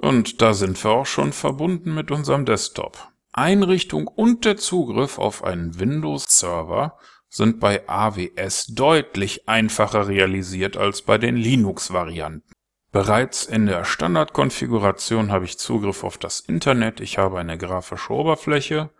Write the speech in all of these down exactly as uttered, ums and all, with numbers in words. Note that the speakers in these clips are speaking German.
Und da sind wir auch schon verbunden mit unserem Desktop. Einrichtung und der Zugriff auf einen Windows-Server sind bei A W S deutlich einfacher realisiert als bei den Linux-Varianten. Bereits in der Standardkonfiguration habe ich Zugriff auf das Internet, ich habe eine grafische Oberfläche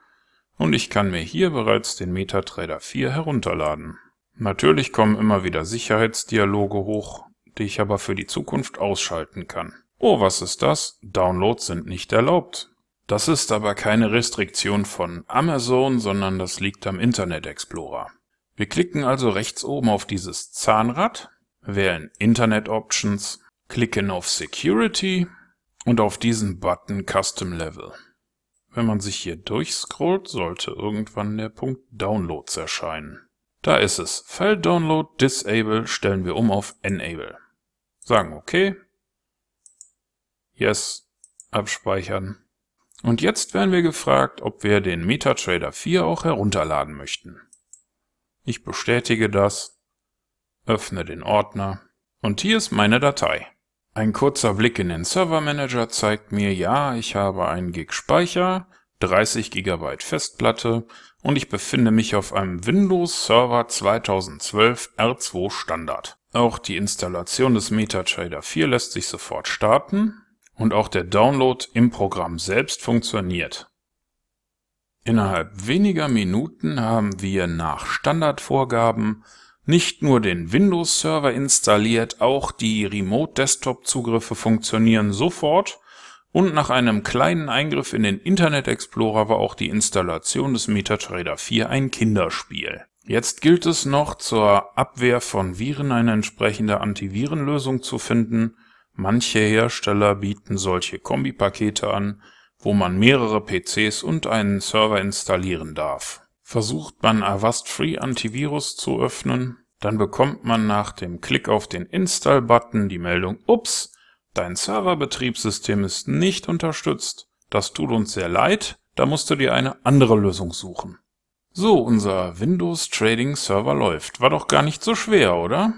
und ich kann mir hier bereits den MetaTrader vier herunterladen. Natürlich kommen immer wieder Sicherheitsdialoge hoch, die ich aber für die Zukunft ausschalten kann. Oh, was ist das? Downloads sind nicht erlaubt. Das ist aber keine Restriktion von Amazon, sondern das liegt am Internet Explorer. Wir klicken also rechts oben auf dieses Zahnrad, wählen Internet Options, klicken auf Security und auf diesen Button Custom Level. Wenn man sich hier durchscrollt, sollte irgendwann der Punkt Downloads erscheinen. Da ist es. File Download Disable stellen wir um auf Enable. Sagen OK. Yes. Abspeichern. Und jetzt werden wir gefragt, ob wir den MetaTrader vier auch herunterladen möchten. Ich bestätige das, öffne den Ordner und hier ist meine Datei. Ein kurzer Blick in den Server Manager zeigt mir, ja, ich habe einen Gig Speicher, dreißig Gigabyte Festplatte und ich befinde mich auf einem Windows Server zweitausendzwölf R zwei Standard. Auch die Installation des MetaTrader vier lässt sich sofort starten. Und auch der Download im Programm selbst funktioniert. Innerhalb weniger Minuten haben wir nach Standardvorgaben nicht nur den Windows Server installiert, auch die Remote Desktop Zugriffe funktionieren sofort und nach einem kleinen Eingriff in den Internet Explorer war auch die Installation des MetaTrader vier ein Kinderspiel. Jetzt gilt es noch, zur Abwehr von Viren eine entsprechende Antivirenlösung zu finden. Manche Hersteller bieten solche Kombipakete an, wo man mehrere P Cs und einen Server installieren darf. Versucht man Avast Free Antivirus zu öffnen, dann bekommt man nach dem Klick auf den Install-Button die Meldung, ups, dein Serverbetriebssystem ist nicht unterstützt. Das tut uns sehr leid, da musst du dir eine andere Lösung suchen. So, unser Windows Trading Server läuft. War doch gar nicht so schwer, oder?